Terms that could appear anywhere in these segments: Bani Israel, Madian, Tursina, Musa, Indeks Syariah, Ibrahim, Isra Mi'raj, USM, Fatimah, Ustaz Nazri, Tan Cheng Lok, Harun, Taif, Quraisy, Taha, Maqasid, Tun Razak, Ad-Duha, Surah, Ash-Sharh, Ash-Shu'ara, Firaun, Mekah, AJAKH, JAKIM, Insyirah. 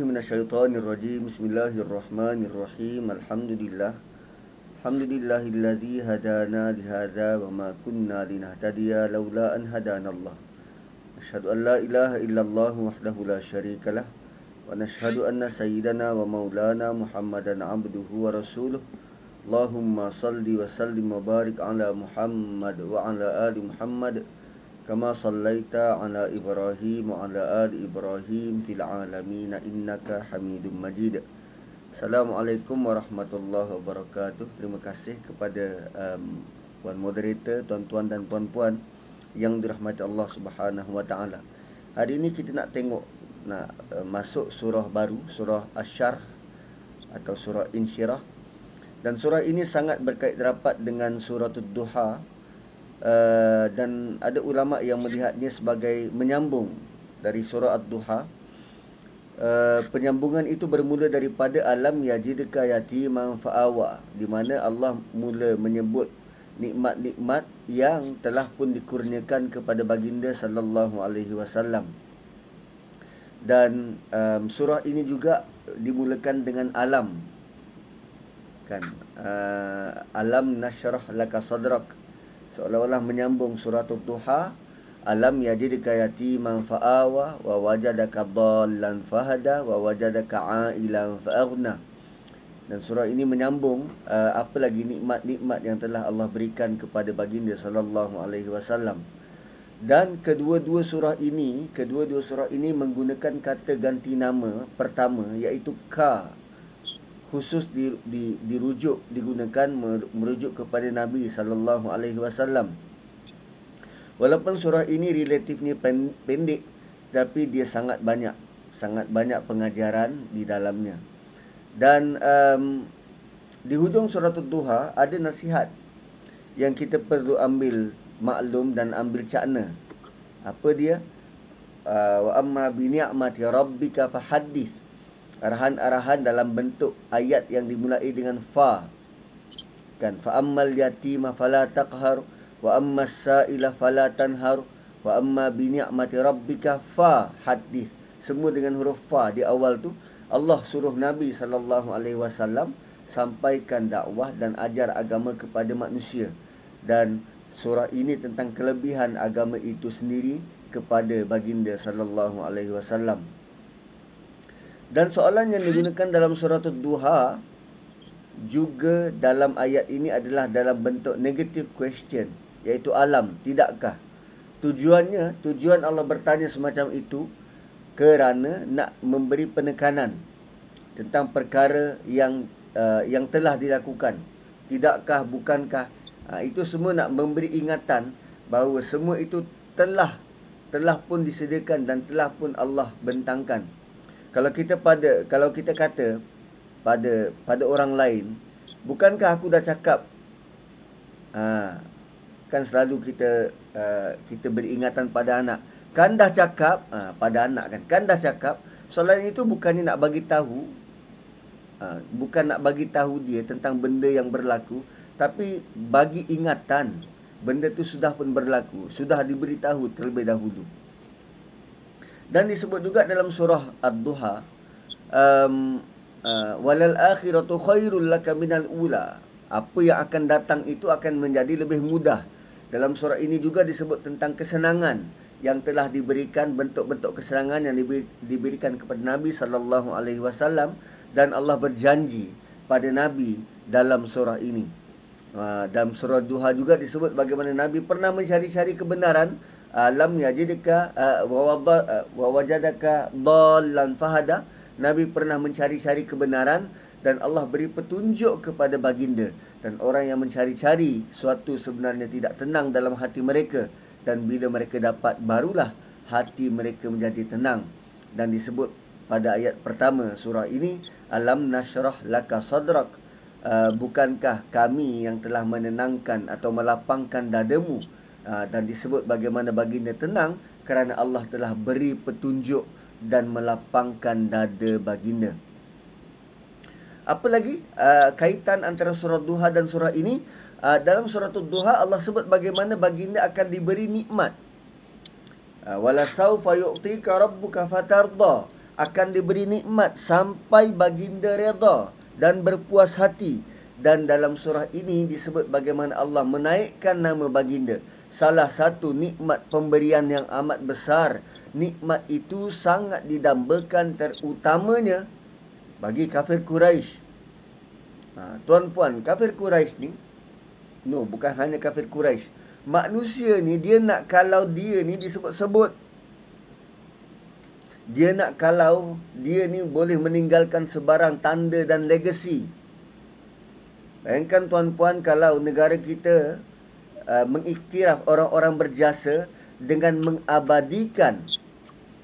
Minasyaitanirrajim. Bismillahirrahmanirrahim. Alhamdulillah. Alhamdulillahilladzi hadana lihadza wa ma kunna linahtadiya laula an hadanallah. Asyhadu an la ilaha illallah wahdahu la syarikalah wa nashhadu anna sayyidana wa maulana Muhammadan abduhu wa rasuluh. Allahumma salli wa sallim wa barik ala Muhammad wa ala ali Muhammad kama sallaita ala Ibrahim wa ala ali Ibrahim fil alamin innaka Hamidum Majid. Assalamualaikum warahmatullahi wabarakatuh. Terima kasih kepada puan moderator, tuan-tuan dan puan-puan yang dirahmati Allah Subhanahu wa taala. Hari ini kita nak tengok masuk surah baru, surah Ash-Sharh atau surah Insyirah. Dan surah ini sangat berkait rapat dengan surah Ad-Duha. Dan ada ulama yang melihatnya sebagai menyambung dari surah Ad-Duha. Penyambungan itu bermula daripada alam yajidka yatiman fa'awa, di mana Allah mula menyebut nikmat-nikmat yang telah pun dikurniakan kepada baginda sallallahu alaihi wasallam. Dan surah ini juga dimulakan dengan alam, kan, alam nashrah laka sadrak, seolah-olah menyambung surah Ad-Duha. Alam yajidka yatiman fa'awa wa wajadaka dhallan fahada wa wajadaka a'ilan fa'aghna. Dan surah ini menyambung apa lagi nikmat-nikmat yang telah Allah berikan kepada baginda sallallahu alaihi wasallam. Dan kedua-dua surah ini menggunakan kata ganti nama pertama, iaitu ka, khusus digunakan merujuk kepada Nabi sallallahu alaihi wasallam. Walaupun surah ini relatifnya pendek, tapi dia sangat banyak pengajaran di dalamnya. Dan di hujung surah Ad-Duha ada nasihat yang kita perlu ambil maklum dan ambil cakna. Apa dia? Wa amma bi ni'mati rabbika fahaddits. Arahan-arahan dalam bentuk ayat yang dimulai dengan fa. Kan, fa ammal yatima fala taqhar wa ammas sa'ila fala tanhar wa amma bi ni'mati rabbika fa hadis. Semua dengan huruf fa di awal tu. Allah suruh Nabi sallallahu alaihi wasallam sampaikan dakwah dan ajar agama kepada manusia. Dan surah ini tentang kelebihan agama itu sendiri kepada baginda sallallahu alaihi wasallam. Dan soalan yang digunakan dalam surah Ad-Duha juga dalam ayat ini adalah dalam bentuk negative question, iaitu alam, tidakkah? Tujuan Allah bertanya semacam itu kerana nak memberi penekanan tentang perkara yang telah dilakukan. Tidakkah, bukankah? Itu semua nak memberi ingatan bahawa semua itu telah pun disediakan dan telah pun Allah bentangkan. Kalau kita kata pada orang lain, bukankah aku dah cakap? Kan selalu kita beringatan pada anak. Kan dah cakap pada anak, kan dah cakap. Soalan itu bukannya nak bagi tahu, bukan nak bagi tahu dia tentang benda yang berlaku, tapi bagi ingatan benda tu sudah pun berlaku, sudah diberitahu terlebih dahulu. Dan disebut juga dalam surah Ad-Duha, walal akhiratu khairul laka minal ula. Apa yang akan datang itu akan menjadi lebih mudah. Dalam surah ini juga disebut tentang kesenangan yang telah diberikan, bentuk-bentuk kesenangan yang diberikan kepada Nabi sallallahu alaihi wasallam, dan Allah berjanji pada Nabi dalam surah ini. Dalam surah Ad-Duha juga disebut bagaimana Nabi pernah mencari-cari kebenaran. Alam yajidka wa wajadaka dhallan fahada. Nabi pernah mencari-cari kebenaran dan Allah beri petunjuk kepada baginda. Dan orang yang mencari-cari suatu sebenarnya tidak tenang dalam hati mereka, dan bila mereka dapat, barulah hati mereka menjadi tenang. Dan disebut pada ayat pertama surah ini, alam nashrah laka sadrak. Bukankah kami yang telah menenangkan atau melapangkan dadamu? Dan disebut bagaimana baginda tenang kerana Allah telah beri petunjuk dan melapangkan dada baginda. Apa lagi kaitan antara surah Duha dan surah ini? Dalam surah Duha Allah sebut bagaimana baginda akan diberi nikmat. Wala saufa yu'tika rabbuka fatarda. akan diberi nikmat sampai baginda redha dan berpuas hati. Dan dalam surah ini disebut bagaimana Allah menaikkan nama baginda. Salah satu nikmat pemberian yang amat besar. Nikmat itu sangat didambakan, terutamanya bagi kafir Quraisy. Tuan-puan, kafir Quraisy ni, no, bukan hanya kafir Quraisy. Manusia ni dia nak kalau dia ni disebut-sebut. Dia nak kalau dia ni boleh meninggalkan sebarang tanda dan legasi. Bayangkan tuan-puan kalau negara kita mengiktiraf orang-orang berjasa dengan mengabadikan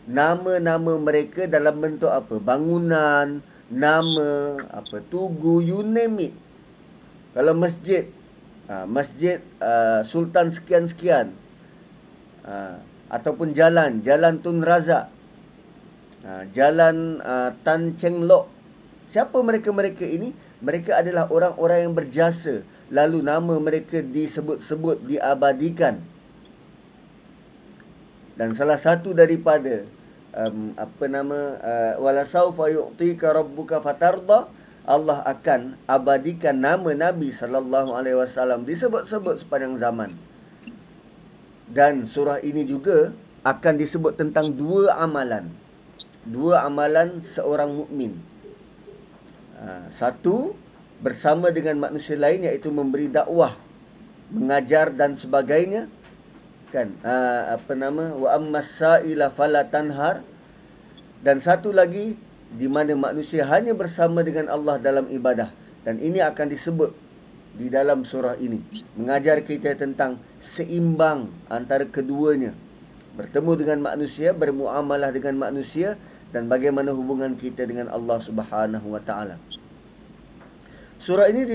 nama-nama mereka dalam bentuk apa? Bangunan, nama, apa, tugu, you name it. Kalau masjid, masjid Sultan sekian-sekian, ataupun jalan, Jalan Tun Razak, Jalan Tan Cheng Lok. Siapa mereka-mereka ini? Mereka adalah orang-orang yang berjasa. Lalu nama mereka disebut-sebut, diabadikan. Dan salah satu daripada walasawfa yu'tika rabbuka fatarda, Allah akan abadikan nama Nabi SAW disebut-sebut sepanjang zaman. Dan surah ini juga akan disebut tentang dua amalan. Dua amalan seorang mukmin. Satu, bersama dengan manusia lain, iaitu memberi dakwah, mengajar dan sebagainya, kan? Wa ammas sa'ila fala tanhar. Dan satu lagi di mana manusia hanya bersama dengan Allah dalam ibadah. Dan ini akan disebut di dalam surah ini, mengajar kita tentang seimbang antara keduanya. Bertemu dengan manusia, bermuamalah dengan manusia, dan bagaimana hubungan kita dengan Allah Subhanahu Wa Taala. Surah ini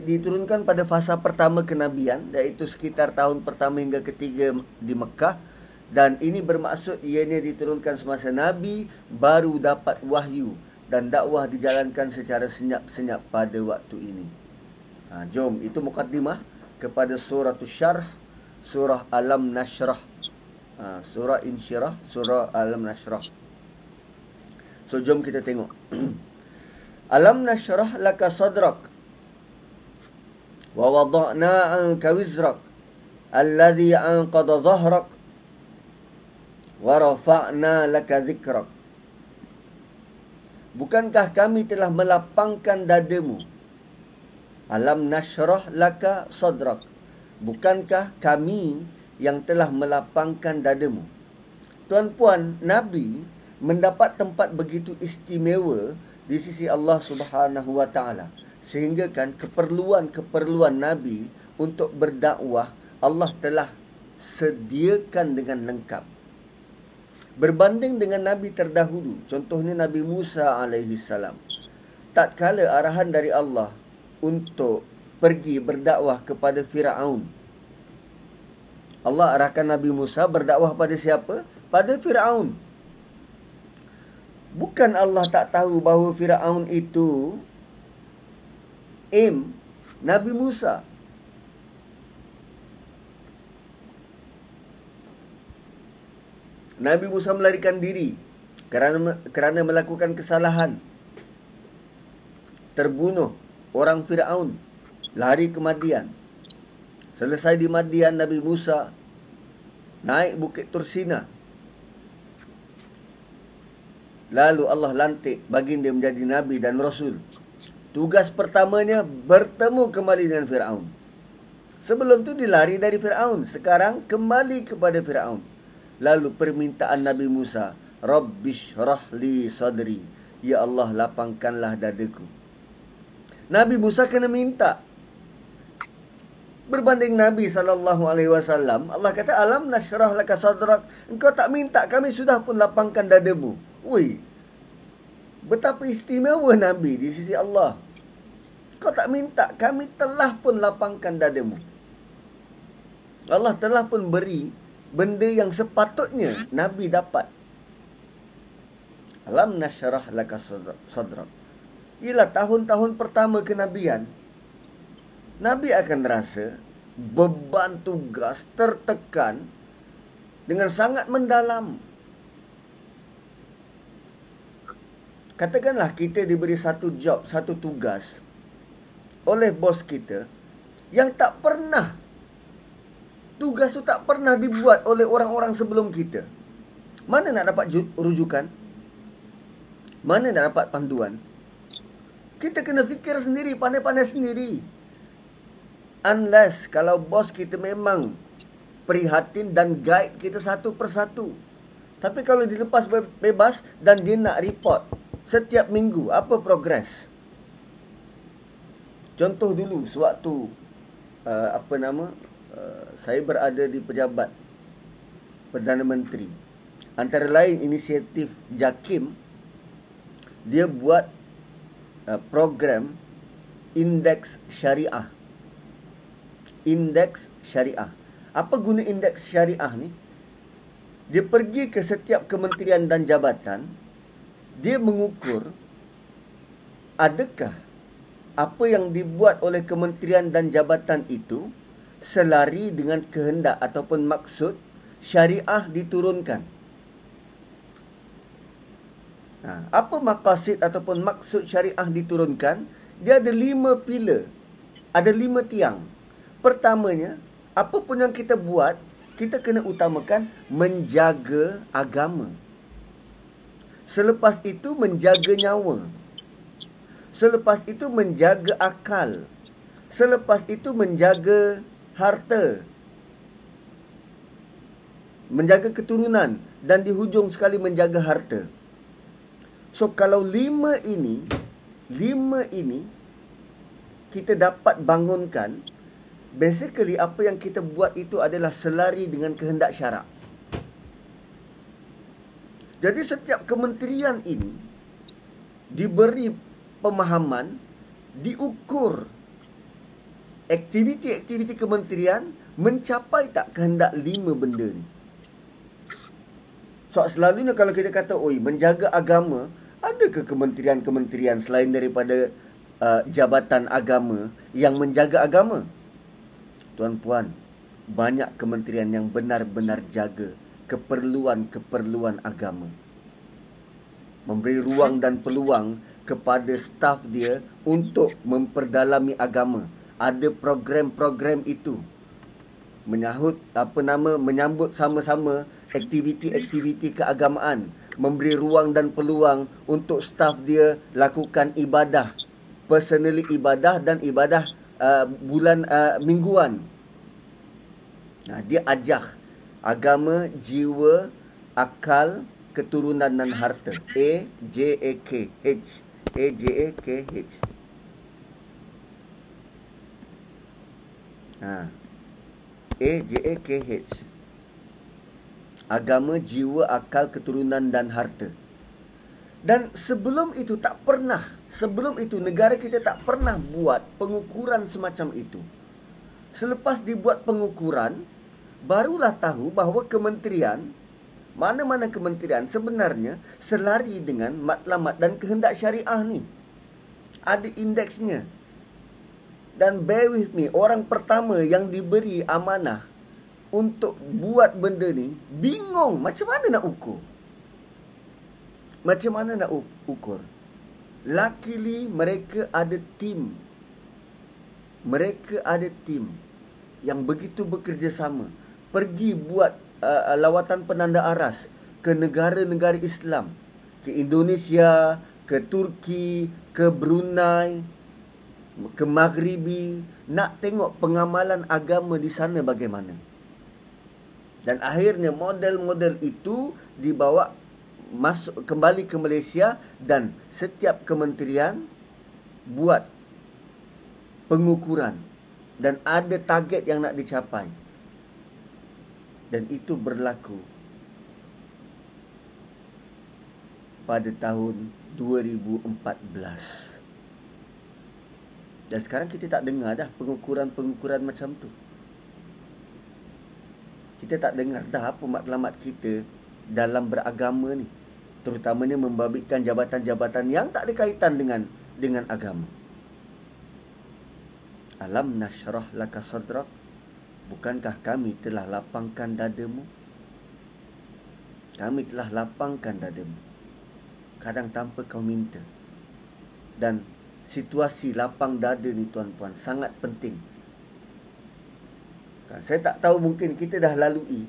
diturunkan pada fasa pertama kenabian, iaitu sekitar tahun pertama hingga ketiga di Mekah. Dan ini bermaksud ianya diturunkan semasa Nabi baru dapat wahyu, dan dakwah dijalankan secara senyap-senyap pada waktu ini. Jom, itu mukaddimah kepada surah Ash-Sharh, surah Alam Nashrah, surah Insyirah, surah Alam Nashrah. So, jom kita tengok. Alam nashrah laka sadrak wa wada'na anka wizrak alladhi anqada zahrak wa rafa'na laka dhikrak. Bukankah kami telah melapangkan dadamu? Alam nashrah laka sadrak. Bukankah kami yang telah melapangkan dadamu? Tuan-puan, Nabi mendapat tempat begitu istimewa di sisi Allah Subhanahu Wa Taala, sehingga kan keperluan-keperluan Nabi untuk berdakwah Allah telah sediakan dengan lengkap. Berbanding dengan Nabi terdahulu, contohnya Nabi Musa alaihi salam, tatkala arahan dari Allah untuk pergi berdakwah kepada Firaun, Allah arahkan Nabi Musa berdakwah pada siapa? Pada Firaun. Bukan Allah tak tahu bahawa Firaun itu aim Nabi Musa. Nabi Musa melarikan diri kerana melakukan kesalahan. Terbunuh orang Firaun, lari ke Madian. Selesai di Madian, Nabi Musa naik bukit Tursina. Lalu Allah lantik baginda menjadi Nabi dan Rasul. Tugas pertamanya bertemu kembali dengan Firaun. Sebelum tu dilari dari Firaun, sekarang kembali kepada Firaun. Lalu permintaan Nabi Musa, Rabbishrah li sadri, ya Allah lapangkanlah dadaku. Nabi Musa kena minta. Berbanding Nabi SAW, Allah kata, alam nashrah laka sadrak. Engkau tak minta, kami sudah pun lapangkan dadamu. Ui, betapa istimewa Nabi di sisi Allah. Kau tak minta, kami telah pun lapangkan dadamu. Allah telah pun beri benda yang sepatutnya Nabi dapat. Alam nashrah laka sadrak. Ialah tahun-tahun pertama kenabian, Nabi akan rasa beban tugas tertekan dengan sangat mendalam. Katakanlah kita diberi satu job, satu tugas oleh bos kita yang tak pernah, tugas tu tak pernah dibuat oleh orang-orang sebelum kita. Mana nak dapat rujukan? Mana nak dapat panduan? Kita kena fikir sendiri, pandai-pandai sendiri. Unless kalau bos kita memang prihatin dan guide kita satu persatu. Tapi kalau dilepas bebas dan dia nak report setiap minggu, apa progres? Contoh dulu, sewaktu saya berada di pejabat Perdana Menteri. Antara lain inisiatif JAKIM, dia buat program Indeks Syariah. Indeks Syariah. Apa guna Indeks Syariah ni? Dia pergi ke setiap kementerian dan jabatan. Dia mengukur adakah apa yang dibuat oleh kementerian dan jabatan itu selari dengan kehendak ataupun maksud syariah diturunkan. Apa maqasid ataupun maksud syariah diturunkan? Dia ada 5 pilar. Ada 5 tiang. Pertamanya, apa pun yang kita buat, kita kena utamakan menjaga agama. Selepas itu menjaga nyawa. Selepas itu menjaga akal. Selepas itu menjaga harta. Menjaga keturunan. Dan di hujung sekali menjaga harta. So kalau 5 ini kita dapat bangunkan, basically apa yang kita buat itu adalah selari dengan kehendak syarak. Jadi setiap kementerian ini diberi pemahaman, diukur aktiviti-aktiviti kementerian mencapai tak kehendak 5 benda ni. So selalunya kalau kita kata, oi, menjaga agama, adakah kementerian-kementerian selain daripada jabatan agama yang menjaga agama? Tuan-puan, banyak kementerian yang benar-benar jaga keperluan-keperluan agama. Memberi ruang dan peluang kepada staf dia untuk memperdalami agama. Ada program-program itu. Menyambut sama-sama aktiviti-aktiviti keagamaan. Memberi ruang dan peluang untuk staf dia lakukan ibadah. Personally ibadah dan ibadah mingguan. Nah, dia ajar agama, jiwa, akal, keturunan dan harta. AJAKH. AJAKH. Agama, jiwa, akal, keturunan dan harta. Dan sebelum itu tak pernah. Sebelum itu negara kita tak pernah buat pengukuran semacam itu. Selepas dibuat pengukuran, barulah tahu bahawa kementerian, mana-mana kementerian sebenarnya selari dengan matlamat dan kehendak syariah ni. Ada indeksnya. Dan bear with me, orang pertama yang diberi amanah untuk buat benda ni, bingung macam mana nak ukur. Macam mana nak ukur. Luckily mereka ada tim. Mereka ada tim yang begitu bekerjasama. Pergi buat lawatan penanda aras ke negara-negara Islam, ke Indonesia, ke Turki, ke Brunei, ke Maghribi, nak tengok pengamalan agama di sana bagaimana. Dan akhirnya model-model itu dibawa masuk kembali ke Malaysia dan setiap kementerian buat pengukuran dan ada target yang nak dicapai. Dan itu berlaku pada tahun 2014. Dan sekarang kita tak dengar dah pengukuran-pengukuran macam tu. Kita tak dengar dah apa matlamat kita dalam beragama ni. Terutamanya membabitkan jabatan-jabatan yang tak ada kaitan dengan agama. Alam nashrah laka sadrak. Bukankah kami telah lapangkan dadamu? Kami telah lapangkan dadamu. kadang tanpa kau minta. Dan situasi lapang dada ni tuan-puan sangat penting. Saya tak tahu, mungkin kita dah lalui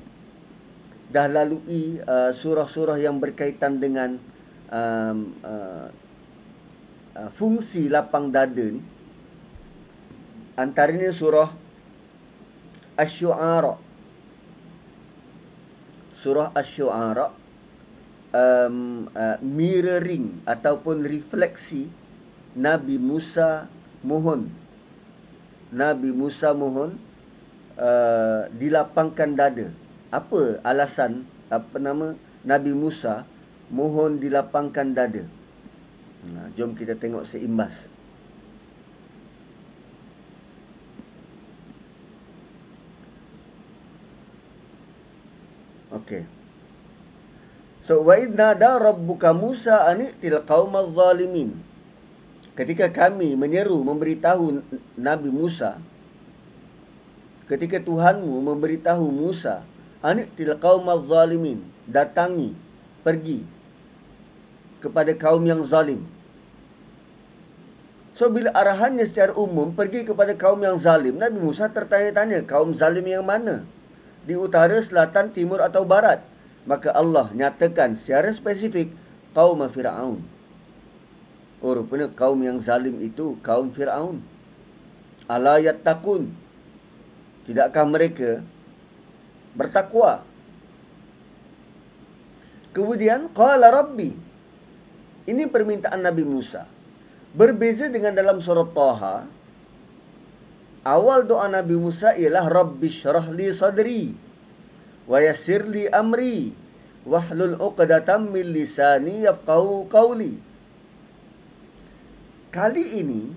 surah-surah yang berkaitan dengan fungsi lapang dada ni. Antaranya surah Ash-Shu'ara. Surah Ash-Shu'ara mirroring ataupun refleksi Nabi Musa mohon. Nabi Musa mohon dilapangkan dada. Apa alasan Nabi Musa mohon dilapangkan dada? Jom kita tengok seimbas. Okey. So wa idna da rabbuka Musa anitil qaumaz zalimin. Ketika kami menyeru, memberitahu Nabi Musa, ketika Tuhanmu memberitahu Musa, aniqtil qaumaz zalimin, datangi, pergi kepada kaum yang zalim. So bila arahannya secara umum pergi kepada kaum yang zalim, Nabi Musa tertanya-tanya, kaum zalim yang mana? Di utara, selatan, timur atau barat? Maka Allah nyatakan secara spesifik kaum Firaun. Oh, rupanya kaum yang zalim itu kaum Firaun. Ala yattaqun, tidakkah mereka bertakwa? Kemudian qala rabbi. Ini permintaan Nabi Musa. Berbeza dengan dalam surah Taha. Awal doa Nabi Musa ialah rabbishrah li sadri wa yassir li amri wahlul 'uqdatam min lisani yafqahu qawli. Kali ini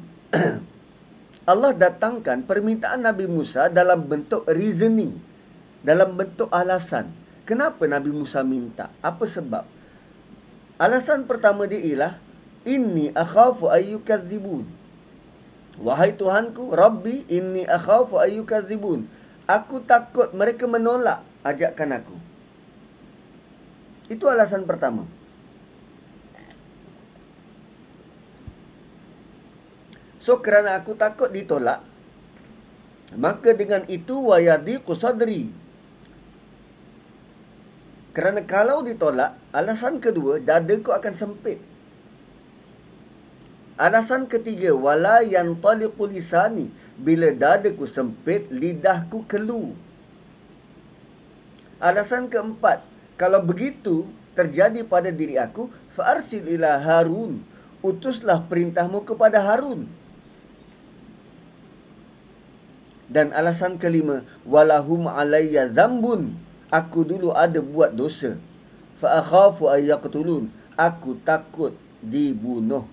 Allah datangkan permintaan Nabi Musa dalam bentuk reasoning, dalam bentuk alasan. Kenapa Nabi Musa minta? Apa sebab? Alasan pertama dia ialah inni akhafu ayyukadzibun. Wahai Tuhanku, Rabbi, inni akhafu ayyukadzibun. Aku takut mereka menolak ajakan aku. Itu alasan pertama. So kerana aku takut ditolak, maka dengan itu wayadiqu sadri. Kerana kalau ditolak, alasan kedua, dadaku akan sempit. Alasan ketiga, wala yantaliqu lisani. Bila dadaku sempit, lidahku kelu. Alasan keempat, kalau begitu terjadi pada diri aku, fa'arsil ila Harun. Utuslah perintahmu kepada Harun. Dan alasan kelima, walahum alayya zambun. Aku dulu ada buat dosa. Fa akhafu ayyaqtulun. Aku takut dibunuh.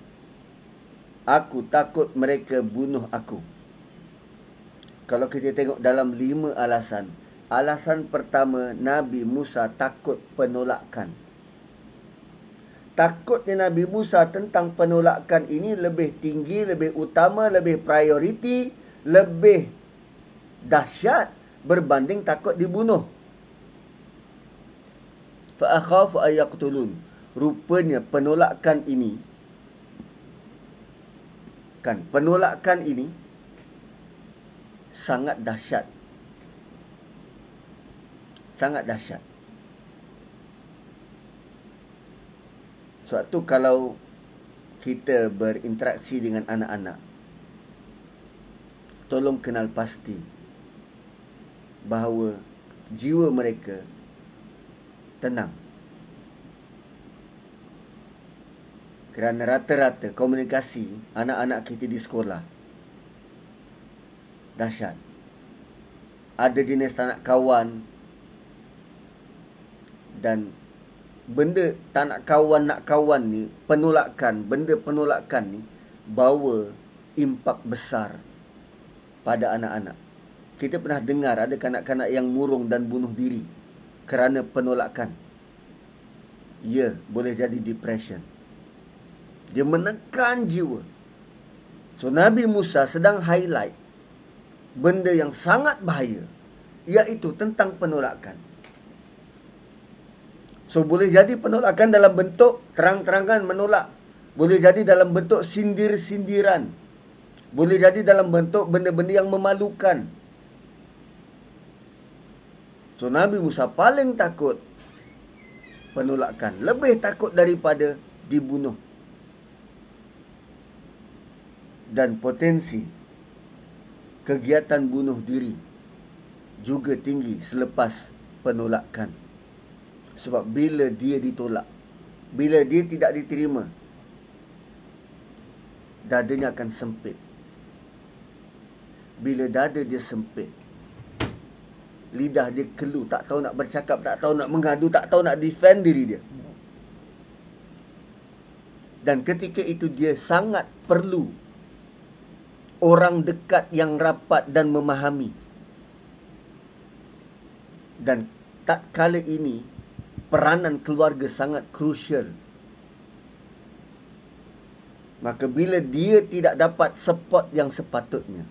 Aku takut mereka bunuh aku. Kalau kita tengok dalam 5 alasan. Alasan pertama, Nabi Musa takut penolakan. Takutnya Nabi Musa tentang penolakan ini lebih tinggi, lebih utama, lebih prioriti, lebih dahsyat berbanding takut dibunuh. Fa akhafu ayyaqtulun. Rupanya penolakan ini sangat dahsyat. Sangat dahsyat. Sebab tu kalau kita berinteraksi dengan anak-anak, tolong kenal pasti bahawa jiwa mereka tenang. Kerana rata-rata komunikasi anak-anak kita di sekolah dahsyat. Ada jenis tak nak kawan, dan benda tak nak kawan ni, penolakan, benda penolakan ni bawa impak besar pada anak-anak. Kita pernah dengar ada kanak-kanak yang murung dan bunuh diri kerana penolakan. Ya, boleh jadi depression. Dia menekan jiwa. So Nabi Musa sedang highlight benda yang sangat bahaya, iaitu tentang penolakan. So boleh jadi penolakan dalam bentuk terang-terangan menolak, boleh jadi dalam bentuk sindir-sindiran, boleh jadi dalam bentuk benda-benda yang memalukan. So Nabi Musa paling takut penolakan, lebih takut daripada dibunuh. Dan potensi kegiatan bunuh diri juga tinggi selepas penolakan. Sebab bila dia ditolak, bila dia tidak diterima, dadanya akan sempit. Bila dada dia sempit, lidah dia keluh, tak tahu nak bercakap, tak tahu nak mengadu, tak tahu nak defend diri dia. Dan ketika itu dia sangat perlu orang dekat yang rapat dan memahami. Dan tak kala ini peranan keluarga sangat krusial. Maka bila dia tidak dapat support yang sepatutnya,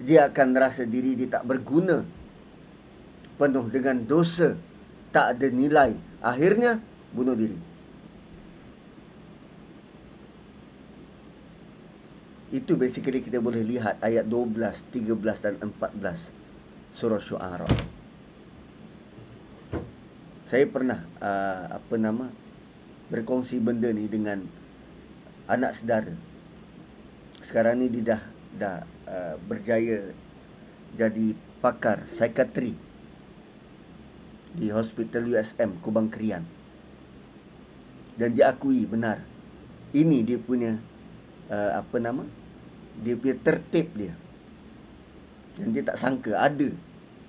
dia akan rasa diri dia tak berguna, penuh dengan dosa, tak ada nilai. Akhirnya bunuh diri. Itu basically kita boleh lihat ayat 12, 13 dan 14 surah Syu'ara. Saya pernah berkongsi benda ni dengan anak saudara. Sekarang ni dia dah berjaya jadi pakar psikiatri di hospital USM Kubang Krian. Dan dia akui benar ini dia punya dia punya tertib dia. Dan dia tak sangka ada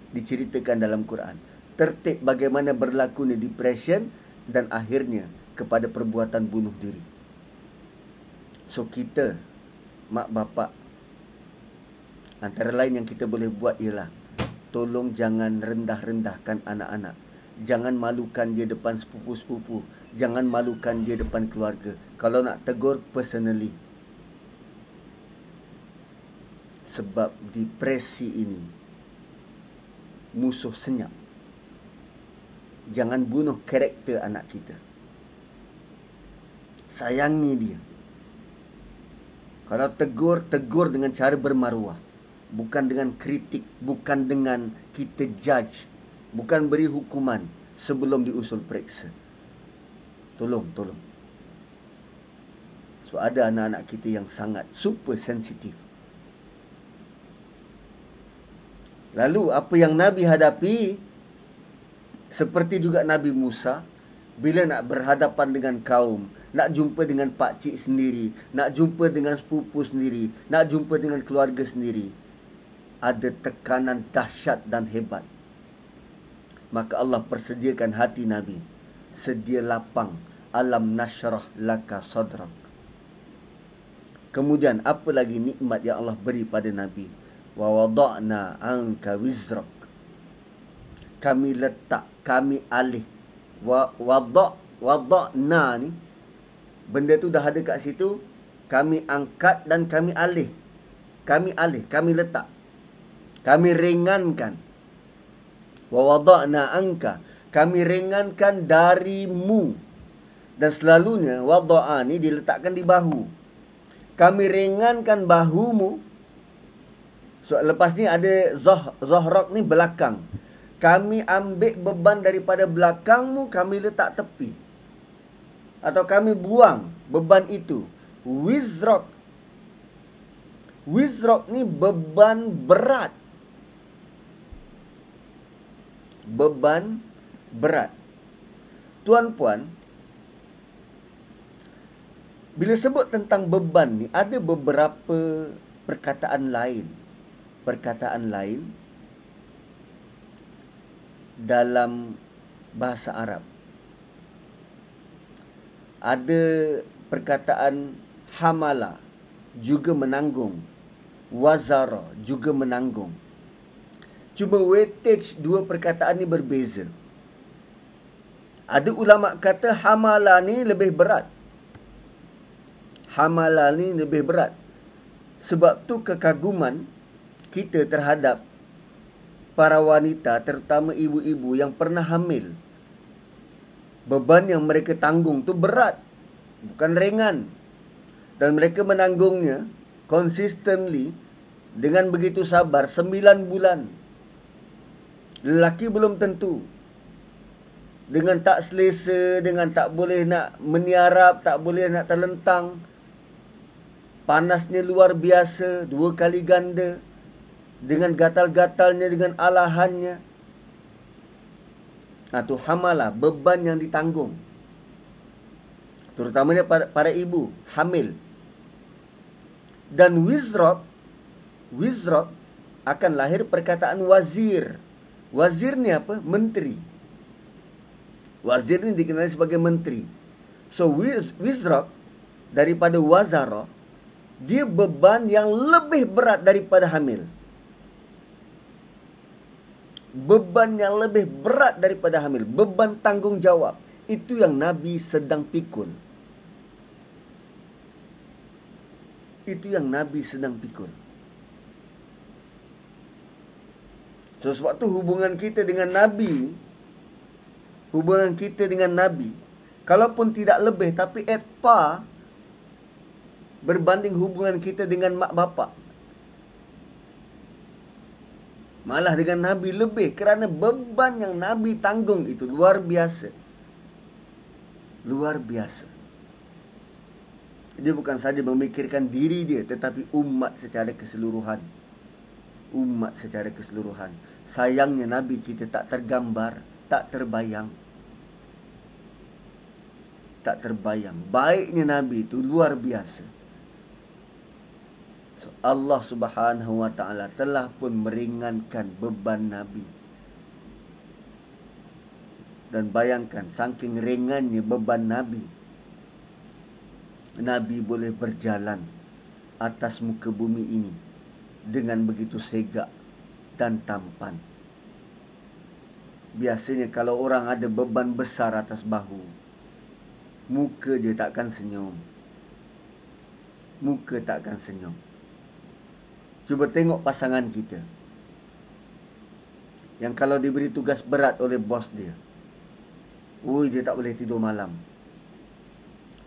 diceritakan dalam Quran tertib bagaimana berlakunya depression dan akhirnya kepada perbuatan bunuh diri. So kita mak bapak, antara lain yang kita boleh buat ialah tolong jangan rendah-rendahkan anak-anak. Jangan malukan dia depan sepupu-sepupu, jangan malukan dia depan keluarga. Kalau nak tegur, personally. Sebab depresi ini musuh senyap. Jangan bunuh karakter anak kita. Sayangi dia. Kalau tegur, tegur dengan cara bermaruah. Bukan dengan kritik, bukan dengan kita judge, bukan beri hukuman sebelum diusul periksa. Tolong. Sebab ada anak-anak kita yang sangat super sensitif. Lalu apa yang Nabi hadapi, seperti juga Nabi Musa, bila nak berhadapan dengan kaum, nak jumpa dengan pakcik sendiri, nak jumpa dengan sepupu sendiri, nak jumpa dengan keluarga sendiri, ada tekanan dahsyat dan hebat. Maka Allah persediakan hati Nabi, sedia lapang. Alam nashrah laka sadrak. Kemudian apa lagi nikmat yang Allah beri pada Nabi? Wa wada'na anka wizrak. Kami letak, kami alih. Wa wada'na ni benda tu dah ada kat situ, kami angkat dan kami alih. Kami letak, kami ringankan. Wa wada'na anka, kami ringankan darimu. Dan selalunya wada'a ni diletakkan di bahu. Kami ringankan bahumu. So, lepas ni ada Zohrok ni belakang. Kami ambil beban daripada belakangmu, kami letak tepi. Atau kami buang beban itu. Wizrok. Wizrok ni beban berat. Tuan-puan, bila sebut tentang beban ni, ada beberapa perkataan lain dalam bahasa Arab. Ada perkataan hamala juga menanggung, wazara juga menanggung. Cuma weightage dua perkataan ni berbeza. Ada ulama kata hamala ni lebih berat. Sebab tu kekaguman kita terhadap para wanita, terutama ibu-ibu yang pernah hamil. Beban yang mereka tanggung tu berat, bukan ringan. Dan mereka menanggungnya consistently dengan begitu sabar 9 bulan. Lelaki belum tentu. Dengan tak selesa, dengan tak boleh nak meniarap, tak boleh nak terlentang. Panasnya luar biasa, 2 kali ganda. Dengan gatal-gatalnya, dengan alahannya. Nah, tu hamalah, beban yang ditanggung. Terutamanya para ibu hamil. Dan wizrak akan lahir perkataan wazir. Wazir ni apa? Menteri. Wazir ni dikenali sebagai menteri. So, wizrak daripada wazara, dia beban yang lebih berat daripada hamil. Beban yang lebih berat daripada hamil. Beban tanggungjawab. Itu yang Nabi sedang pikul. Itu yang Nabi sedang pikul. So, sebab tu hubungan kita dengan Nabi ni, hubungan kita dengan Nabi, kalaupun tidak lebih, tapi at par berbanding hubungan kita dengan mak bapak. Malah dengan Nabi lebih, kerana beban yang Nabi tanggung itu luar biasa. Luar biasa. Dia bukan sahaja memikirkan diri dia, tetapi umat secara keseluruhan. Umat secara keseluruhan. Sayangnya Nabi kita tak tergambar, tak terbayang. Tak terbayang. Baiknya Nabi itu luar biasa. So, Allah Subhanahu wa ta'ala telah pun meringankan beban Nabi. Dan bayangkan, saking ringannya beban Nabi, Nabi boleh berjalan atas muka bumi ini dengan begitu segak dan tampan. Biasanya kalau orang ada beban besar atas bahu, muka dia takkan senyum. Muka takkan senyum. Cuba tengok pasangan kita, yang kalau diberi tugas berat oleh bos dia, dia tak boleh tidur malam.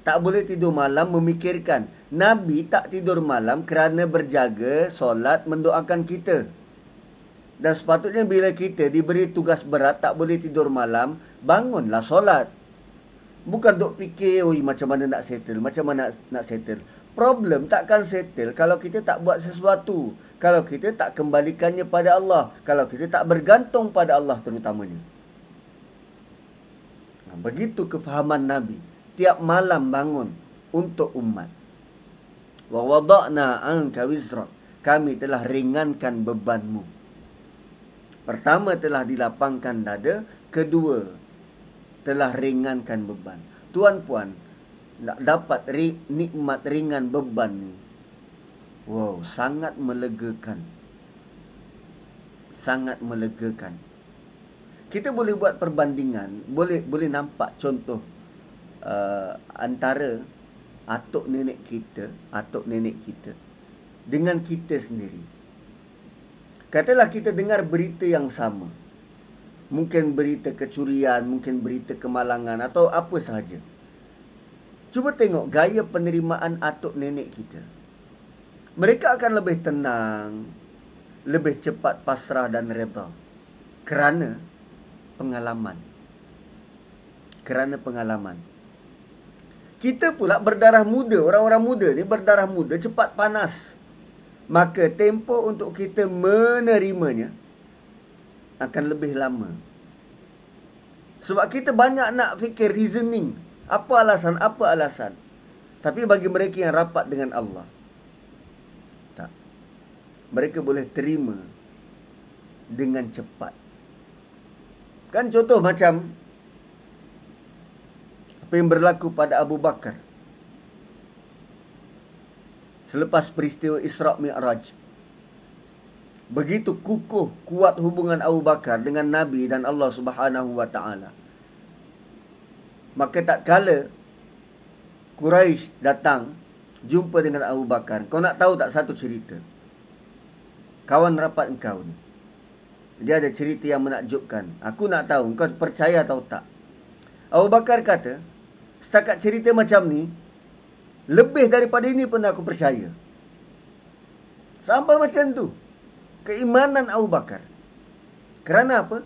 Tak boleh tidur malam memikirkan. Nabi tak tidur malam kerana berjaga, solat, mendoakan kita. Dan sepatutnya bila kita diberi tugas berat, tak boleh tidur malam, bangunlah solat. Bukan duk fikir, macam mana nak settle, macam mana nak settle. Problem takkan settle kalau kita tak buat sesuatu. Kalau kita tak kembalikannya pada Allah. Kalau kita tak bergantung pada Allah terutamanya. Begitu kefahaman Nabi. Tiap malam bangun untuk umat. Wa wada'na 'anka wizrak. Kami telah ringankan bebanmu. Pertama, telah dilapangkan dada. Kedua, telah ringankan beban. Tuan-puan, nak dapat nikmat ringan beban ni, sangat melegakan. Sangat melegakan. Kita boleh buat perbandingan, boleh nampak contoh antara atuk nenek kita dengan kita sendiri. Katalah kita dengar berita yang sama. Mungkin berita kecurian, mungkin berita kemalangan atau apa sahaja. Cuba tengok gaya penerimaan atuk nenek kita. Mereka akan lebih tenang, lebih cepat pasrah dan reda. Kerana pengalaman. Kerana pengalaman. Kita pula berdarah muda. Orang-orang muda ni berdarah muda, cepat panas. Maka tempoh untuk kita menerimanya akan lebih lama. Sebab kita banyak nak fikir reasoning. Apa alasan. Tapi bagi mereka yang rapat dengan Allah, tak. Mereka boleh terima dengan cepat. Kan contoh macam apa yang berlaku pada Abu Bakar selepas peristiwa Isra Mi'raj. Begitu kukuh kuat hubungan Abu Bakar dengan Nabi dan Allah Subhanahu wa ta'ala. Maka tak kala Quraisy datang jumpa dengan Abu Bakar. Kau nak tahu tak satu cerita? Kawan rapat engkau ni, dia ada cerita yang menakjubkan. Aku nak tahu, engkau percaya atau tak? Abu Bakar kata, setakat cerita macam ni, lebih daripada ini pun aku percaya. Sampai macam tu keimanan Abu Bakar. Kerana apa?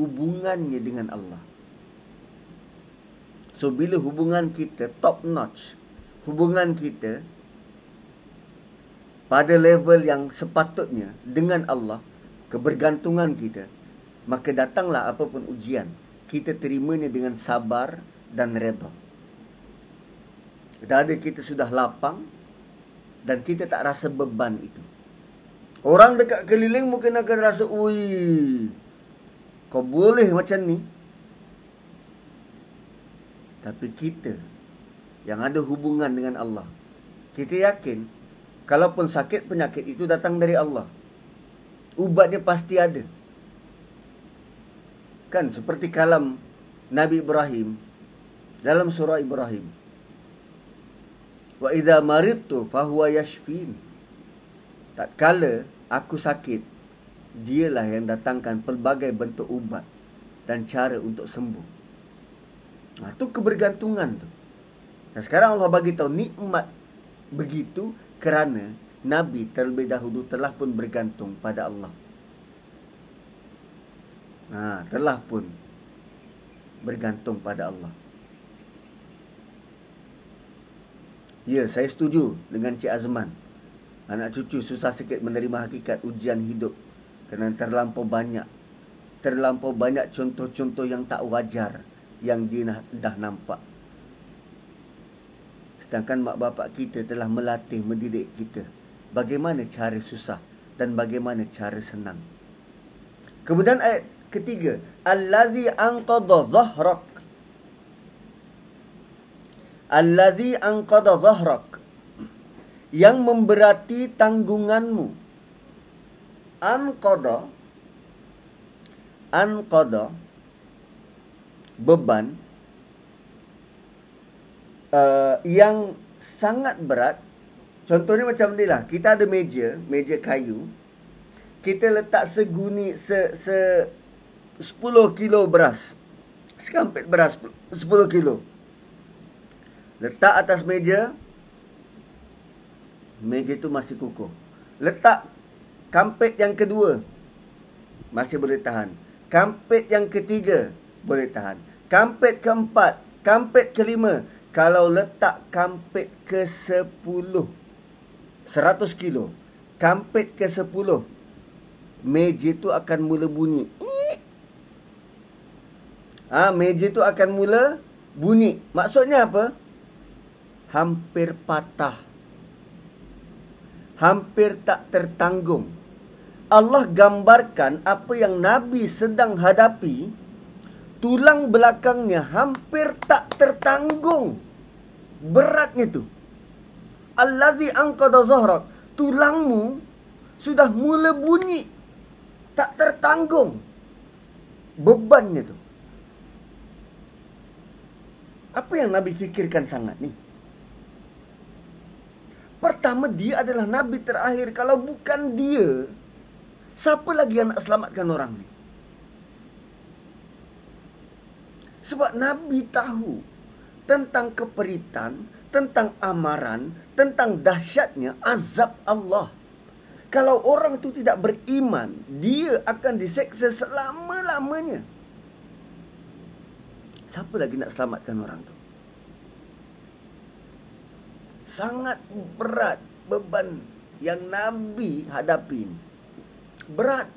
Hubungannya dengan Allah. So bila hubungan kita top notch, hubungan kita pada level yang sepatutnya dengan Allah, kebergantungan kita, maka datanglah apapun ujian, kita terimanya dengan sabar dan redha. Dada kita sudah lapang dan kita tak rasa beban itu. Orang dekat keliling mungkin akan rasa, ui, kau boleh macam ni. Tapi kita yang ada hubungan dengan Allah, kita yakin kalaupun sakit, penyakit itu datang dari Allah. Ubatnya pasti ada. Kan seperti kalam Nabi Ibrahim dalam surah Ibrahim. Wa idza maridtu fahuwa yashfin. Tatkala aku sakit, dialah yang datangkan pelbagai bentuk ubat dan cara untuk sembuh. Nah, tu kebergantungan tu. Dan sekarang Allah bagi tahu nikmat begitu kerana Nabi terlebih dahulu telah pun bergantung pada Allah. Nah, telah pun bergantung pada Allah. Ya, saya setuju dengan Cik Azman. Anak cucu susah sikit menerima hakikat ujian hidup kerana terlampau banyak contoh-contoh yang tak wajar yang dia dah nampak. Sedangkan mak bapak kita telah melatih, mendidik kita bagaimana cara susah dan bagaimana cara senang. Kemudian ayat ketiga, allazi anqadha dhahrak. Allazi anqadha dhahrak, yang memberati tanggunganmu. Anqadha beban yang sangat berat. Contohnya macam ni lah, kita ada meja kayu, kita letak seguni 10 kilo beras, sekampit beras 10 kilo. Letak atas meja, meja tu masih kukuh. Letak kampit yang kedua, masih boleh tahan. Kampit yang ketiga, boleh tahan. Kampit keempat, kampit kelima. Kalau letak kampit ke-10, 100 kilo, kampit ke-10, meja tu akan mula bunyi. Meja tu akan mula bunyi. Maksudnya apa? Hampir patah, hampir tak tertanggung. Allah gambarkan apa yang Nabi sedang hadapi. Tulang belakangnya hampir tak tertanggung beratnya tu. Allazi anqadha dhahrak, tulangmu sudah mula bunyi, tak tertanggung bebannya tu. Apa yang Nabi fikirkan sangat ni? Pertama, dia adalah Nabi terakhir. Kalau bukan dia, siapa lagi yang nak selamatkan orang ni? Sebab Nabi tahu tentang keperitan, tentang amaran, tentang dahsyatnya azab Allah. Kalau orang tu tidak beriman, dia akan diseksa selama-lamanya. Siapa lagi nak selamatkan orang tu? Sangat berat beban yang Nabi hadapi ini. Berat.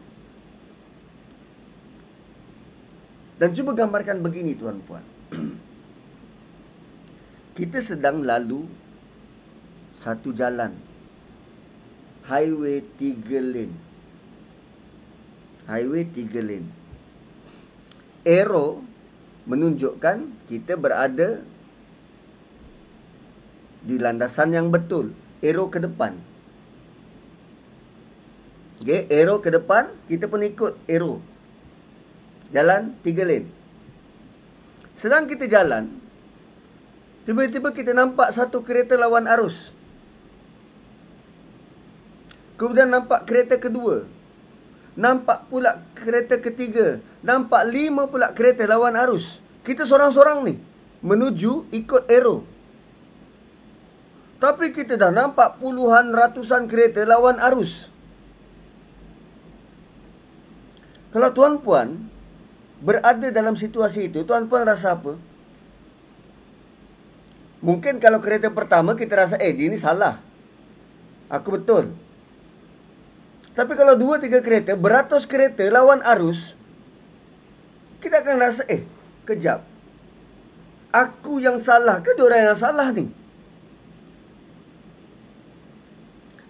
Dan cuba gambarkan begini, tuan-puan. Kita sedang lalu satu jalan, highway 3 lane. Highway 3 lane. Arrow menunjukkan kita berada di landasan yang betul. Arrow ke depan. Okay, arrow ke depan, kita pun ikut arrow. Jalan 3 lane. Sedang kita jalan, tiba-tiba kita nampak satu kereta lawan arus. Kemudian nampak kereta kedua. Nampak pula kereta ketiga. Nampak 5 pula kereta lawan arus. Kita seorang-seorang ni menuju ikut arrow. Tapi kita dah nampak puluhan ratusan kereta lawan arus. Kalau tuan-puan berada dalam situasi itu, tuan-puan rasa apa? Mungkin kalau kereta pertama kita rasa, dia ni salah, aku betul. Tapi kalau 2-3 kereta, beratus kereta lawan arus, kita akan rasa, kejap, aku yang salah ke diorang yang salah ni?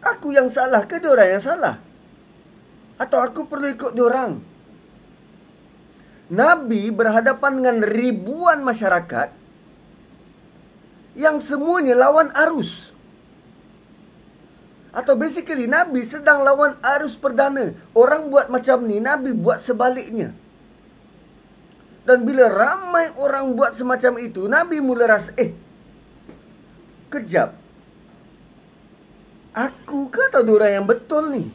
Aku yang salah ke diorang yang salah? Atau aku perlu ikut diorang? Nabi berhadapan dengan ribuan masyarakat yang semuanya lawan arus. Atau basically Nabi sedang lawan arus perdana. Orang buat macam ni, Nabi buat sebaliknya. Dan bila ramai orang buat semacam itu, Nabi mula rasa, kejap, aku ke atau diorang yang betul ni?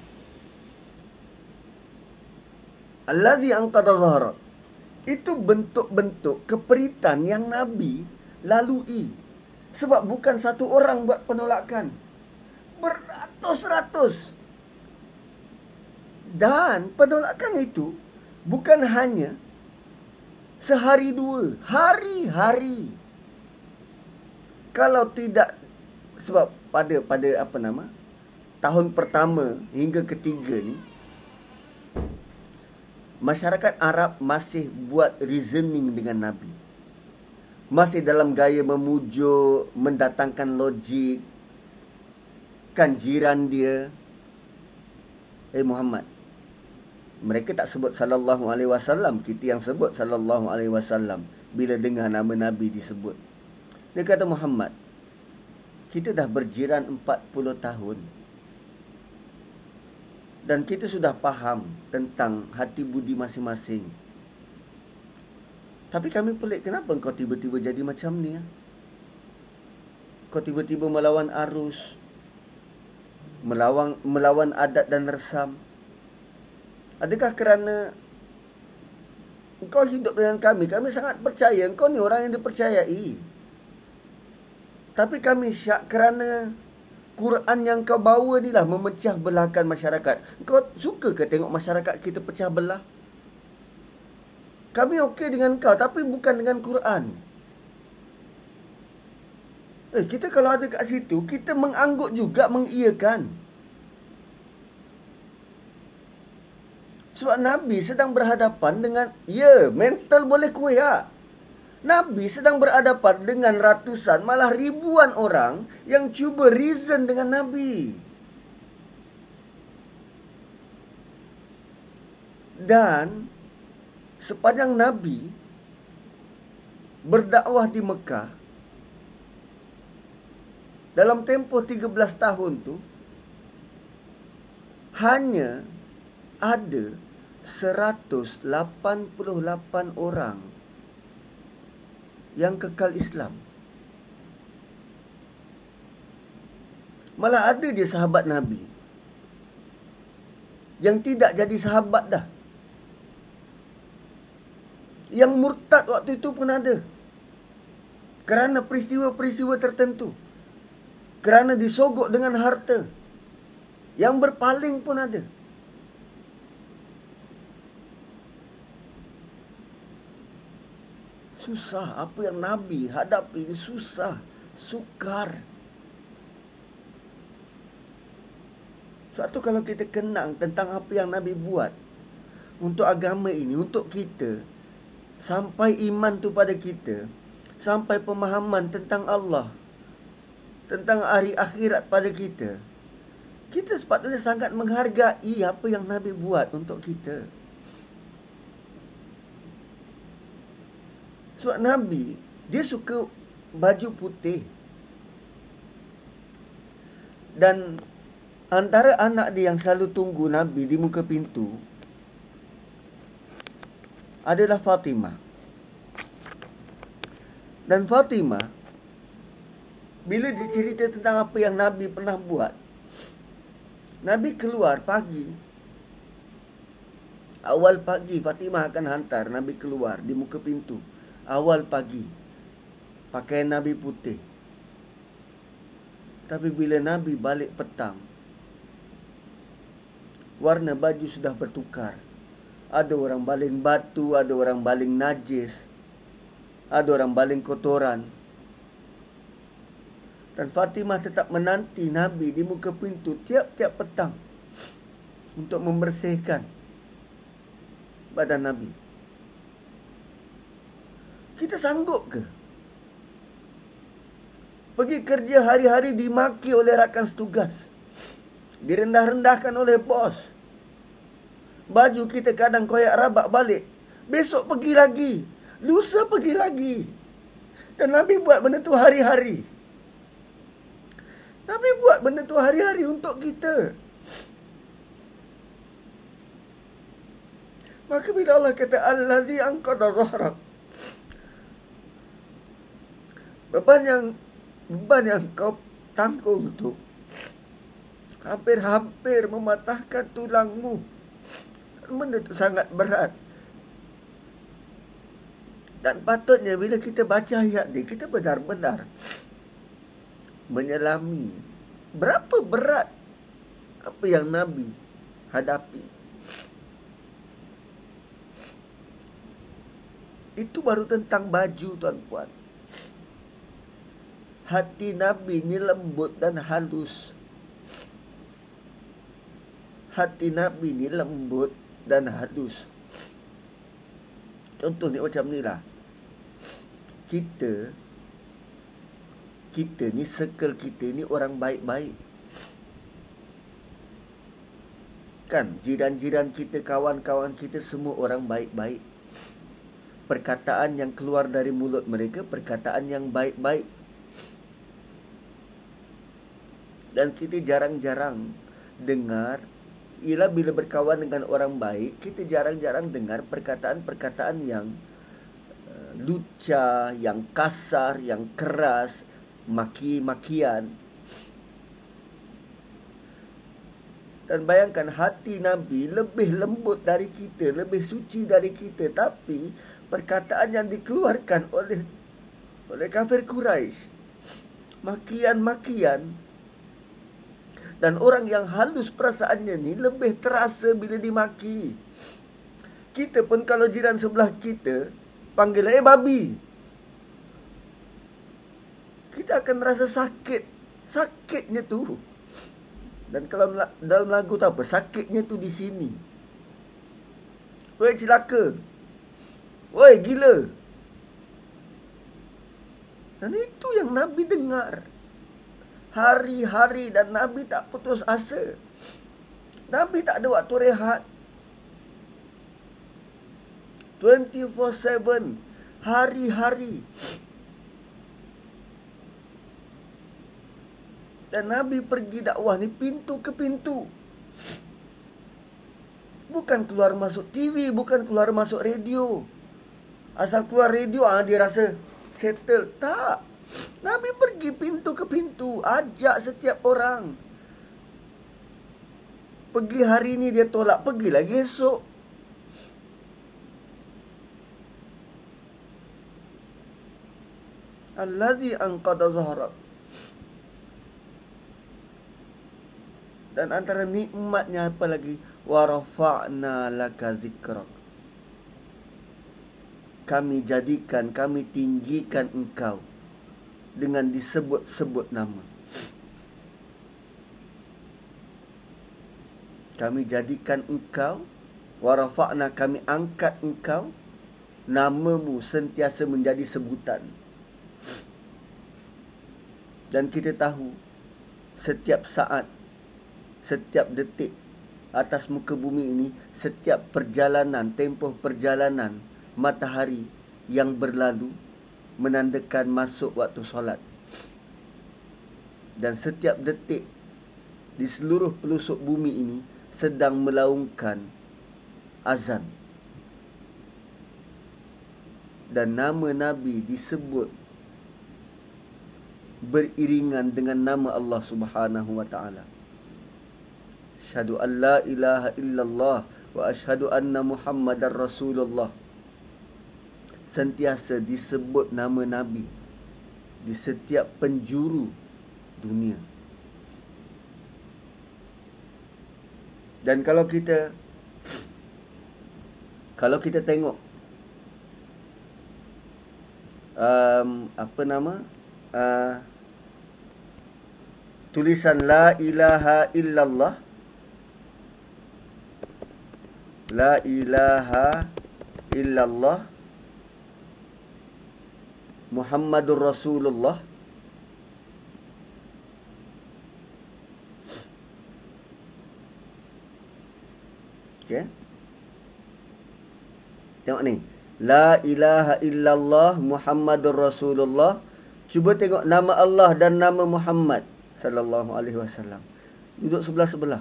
Allazi anqadha zahra. Itu bentuk-bentuk keperitan yang Nabi lalui. Sebab bukan satu orang buat penolakan. Beratus-ratus. Dan penolakan itu bukan hanya sehari dua. Hari-hari. Kalau tidak, sebab pada tahun pertama hingga ketiga ni, masyarakat Arab masih buat reasoning dengan Nabi. Masih dalam gaya memujuk, mendatangkan logik. Kan jiran dia, Muhammad, mereka tak sebut sallallahu alaihi wasallam, kita yang sebut sallallahu alaihi wasallam bila dengar nama Nabi disebut. Dia kata, Muhammad, kita dah berjiran 40 tahun. Dan kita sudah faham tentang hati budi masing-masing. Tapi kami pelik, kenapa engkau tiba-tiba jadi macam ni? Kau tiba-tiba melawan arus, melawan adat dan resam. Adakah kerana engkau hidup dengan kami? Kami sangat percaya engkau ni orang yang dipercayai. Tapi kami syak kerana Quran yang kau bawa ni lah memecah belahkan masyarakat. Engkau suka ke tengok masyarakat kita pecah belah? Kami okey dengan kau, tapi bukan dengan Quran. Kita kalau ada kat situ, kita mengangguk juga, mengiyakan. Sebab Nabi sedang berhadapan dengan, mental boleh kuya. Nabi sedang berhadapan dengan ratusan, malah ribuan orang yang cuba reason dengan Nabi. Dan sepanjang Nabi berdakwah di Mekah, dalam tempoh 13 tahun tu, hanya ada 188 orang yang kekal Islam. Malah ada dia sahabat Nabi yang tidak jadi sahabat dah. Yang murtad waktu itu pun ada. Kerana peristiwa-peristiwa tertentu. Kerana disogok dengan harta. Yang berpaling pun ada. Susah. Apa yang Nabi hadapi ini susah. Sukar. Suatu kalau kita kenang tentang apa yang Nabi buat untuk agama ini, untuk kita, sampai iman tu pada kita, sampai pemahaman tentang Allah, tentang hari akhirat pada kita, kita sepatutnya sangat menghargai apa yang Nabi buat untuk kita. Sebab Nabi, dia suka baju putih. Dan antara anak dia yang selalu tunggu Nabi di muka pintu adalah Fatimah. Dan Fatimah, bila dicerita tentang apa yang Nabi pernah buat, Nabi keluar pagi. Awal pagi Fatimah akan hantar Nabi keluar di muka pintu. awal pagi, pakaian Nabi putih. Tapi bila Nabi balik petang, warna baju sudah bertukar. Ada orang baling batu, ada orang baling najis, ada orang baling kotoran. Dan Fatimah tetap menanti Nabi di muka pintu tiap-tiap petang untuk membersihkan badan Nabi. Kita sanggup ke? Pergi kerja hari-hari dimaki oleh rakan setugas, direndah-rendahkan oleh bos. Baju kita kadang koyak rabak balik, besok pergi lagi, lusa pergi lagi. Dan Nabi buat benda tu hari-hari. Nabi buat benda tu hari-hari untuk kita. Maka bila Allah kata allazi anqadha dhahrak, beban yang kau tanggung tu hampir-hampir mematahkan tulangmu. Benda tu sangat berat. Dan patutnya bila kita baca ayat ni, kita benar-benar menyelami berapa berat apa yang Nabi hadapi. Itu baru tentang baju, tuan-puan. Hati Nabi ni lembut dan halus. Hati Nabi ni lembut dan halus. Contoh ni macam ni lah. Kita ni, circle kita ni orang baik-baik. Kan, jiran-jiran kita, kawan-kawan kita semua orang baik-baik. Perkataan yang keluar dari mulut mereka, perkataan yang baik-baik. Dan kita jarang-jarang dengar, ialah bila berkawan dengan orang baik, kita jarang-jarang dengar perkataan-perkataan yang lucah, yang kasar, yang keras, maki-makian. Dan bayangkan hati Nabi lebih lembut dari kita, lebih suci dari kita, tapi perkataan yang dikeluarkan oleh kafir Quraisy, makian-makian. Dan orang yang halus perasaannya ni lebih terasa bila dimaki. Kita pun kalau jiran sebelah kita panggil babi, kita akan rasa sakit. Sakitnya tu. Dan kalau dalam lagu tu apa? Sakitnya tu di sini. Woi celaka. Woi gila. Dan itu yang Nabi dengar hari-hari. Dan Nabi tak putus asa. Nabi tak ada waktu rehat. 24/7. Hari-hari. Dan Nabi pergi dakwah ni pintu ke pintu. Bukan keluar masuk TV, bukan keluar masuk radio. Asal keluar radio, dia rasa settle. Tak. Nabi pergi pintu ke pintu, ajak setiap orang. Pergi hari ni dia tolak, pergi lagi esok. Allazi anqadha dhahrak. Dan antara nikmatnya apa lagi? Wa rafa'na laka dzikrak. Kami jadikan, kami tinggikan engkau dengan disebut-sebut nama. Kami jadikan engkau, wa rafa'na, kami angkat engkau, namamu sentiasa menjadi sebutan. Dan kita tahu setiap saat, setiap detik atas muka bumi ini, setiap perjalanan, tempoh perjalanan matahari yang berlalu menandakan masuk waktu solat. Dan setiap detik di seluruh pelusuk bumi ini sedang melaungkan azan. Dan nama Nabi disebut beriringan dengan nama Allah Subhanahu wa ta'ala. Asyhadu an la ilaha illallah wa asyhadu anna Muhammadar Rasulullah. sentiasa disebut nama Nabi di setiap penjuru dunia. Dan kalau kita tengok tulisan La ilaha illallah, La ilaha illallah Muhammadur Rasulullah, okay. Tengok ni, La ilaha illallah Muhammadur Rasulullah. Cuba tengok nama Allah dan nama Muhammad sallallahu alaihi wasallam duduk sebelah-sebelah.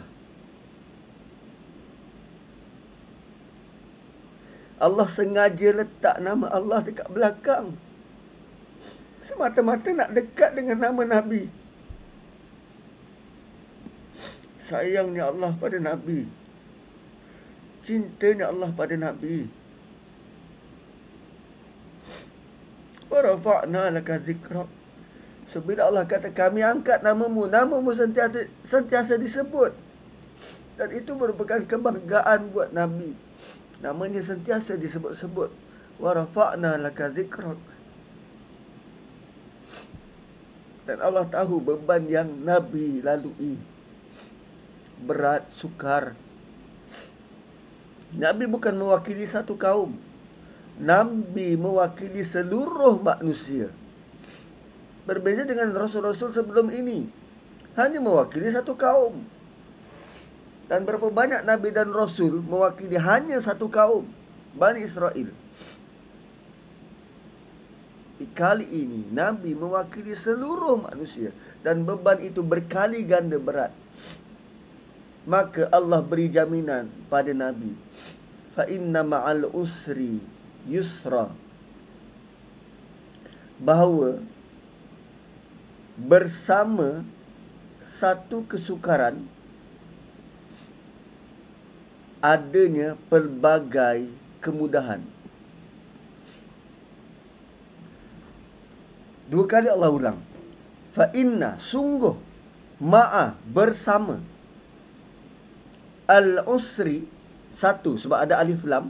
Allah sengaja letak nama Allah dekat belakang, semata-mata nak dekat dengan nama Nabi. Sayangnya Allah pada Nabi, cintanya Allah pada Nabi. Wa rafa'na laka zikrak. Sebila Allah kata kami angkat namamu, namamu sentiasa disebut. Dan itu merupakan kebanggaan buat Nabi, namanya sentiasa disebut-sebut. Wa rafa'na laka zikrak. Dan Allah tahu beban yang Nabi lalui, berat, sukar. Nabi bukan mewakili satu kaum, Nabi mewakili seluruh manusia. Berbeza dengan Rasul-Rasul sebelum ini, hanya mewakili satu kaum. Dan berapa banyak Nabi dan Rasul mewakili hanya satu kaum, Bani Israel. Kali ini Nabi mewakili seluruh manusia, dan beban itu berkali ganda berat. Maka Allah beri jaminan pada Nabi, fa inna ma'al usri yusra, bahawa bersama satu kesukaran adanya pelbagai kemudahan. Dua kali Allah ulang, fa inna, sungguh, ma'a, bersama, al-usri, satu, sebab ada alif lam.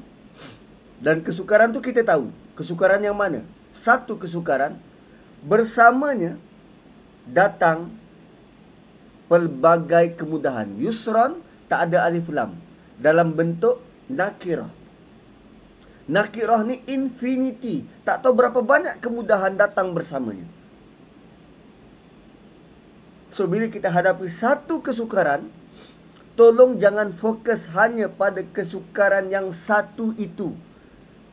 Dan kesukaran tu kita tahu kesukaran yang mana. Satu kesukaran, bersamanya datang pelbagai kemudahan. Yusran tak ada alif lam, dalam bentuk nakirah. Nakirah ni infinity, tak tahu berapa banyak kemudahan datang bersamanya. So bila kita hadapi satu kesukaran, tolong jangan fokus hanya pada kesukaran yang satu itu.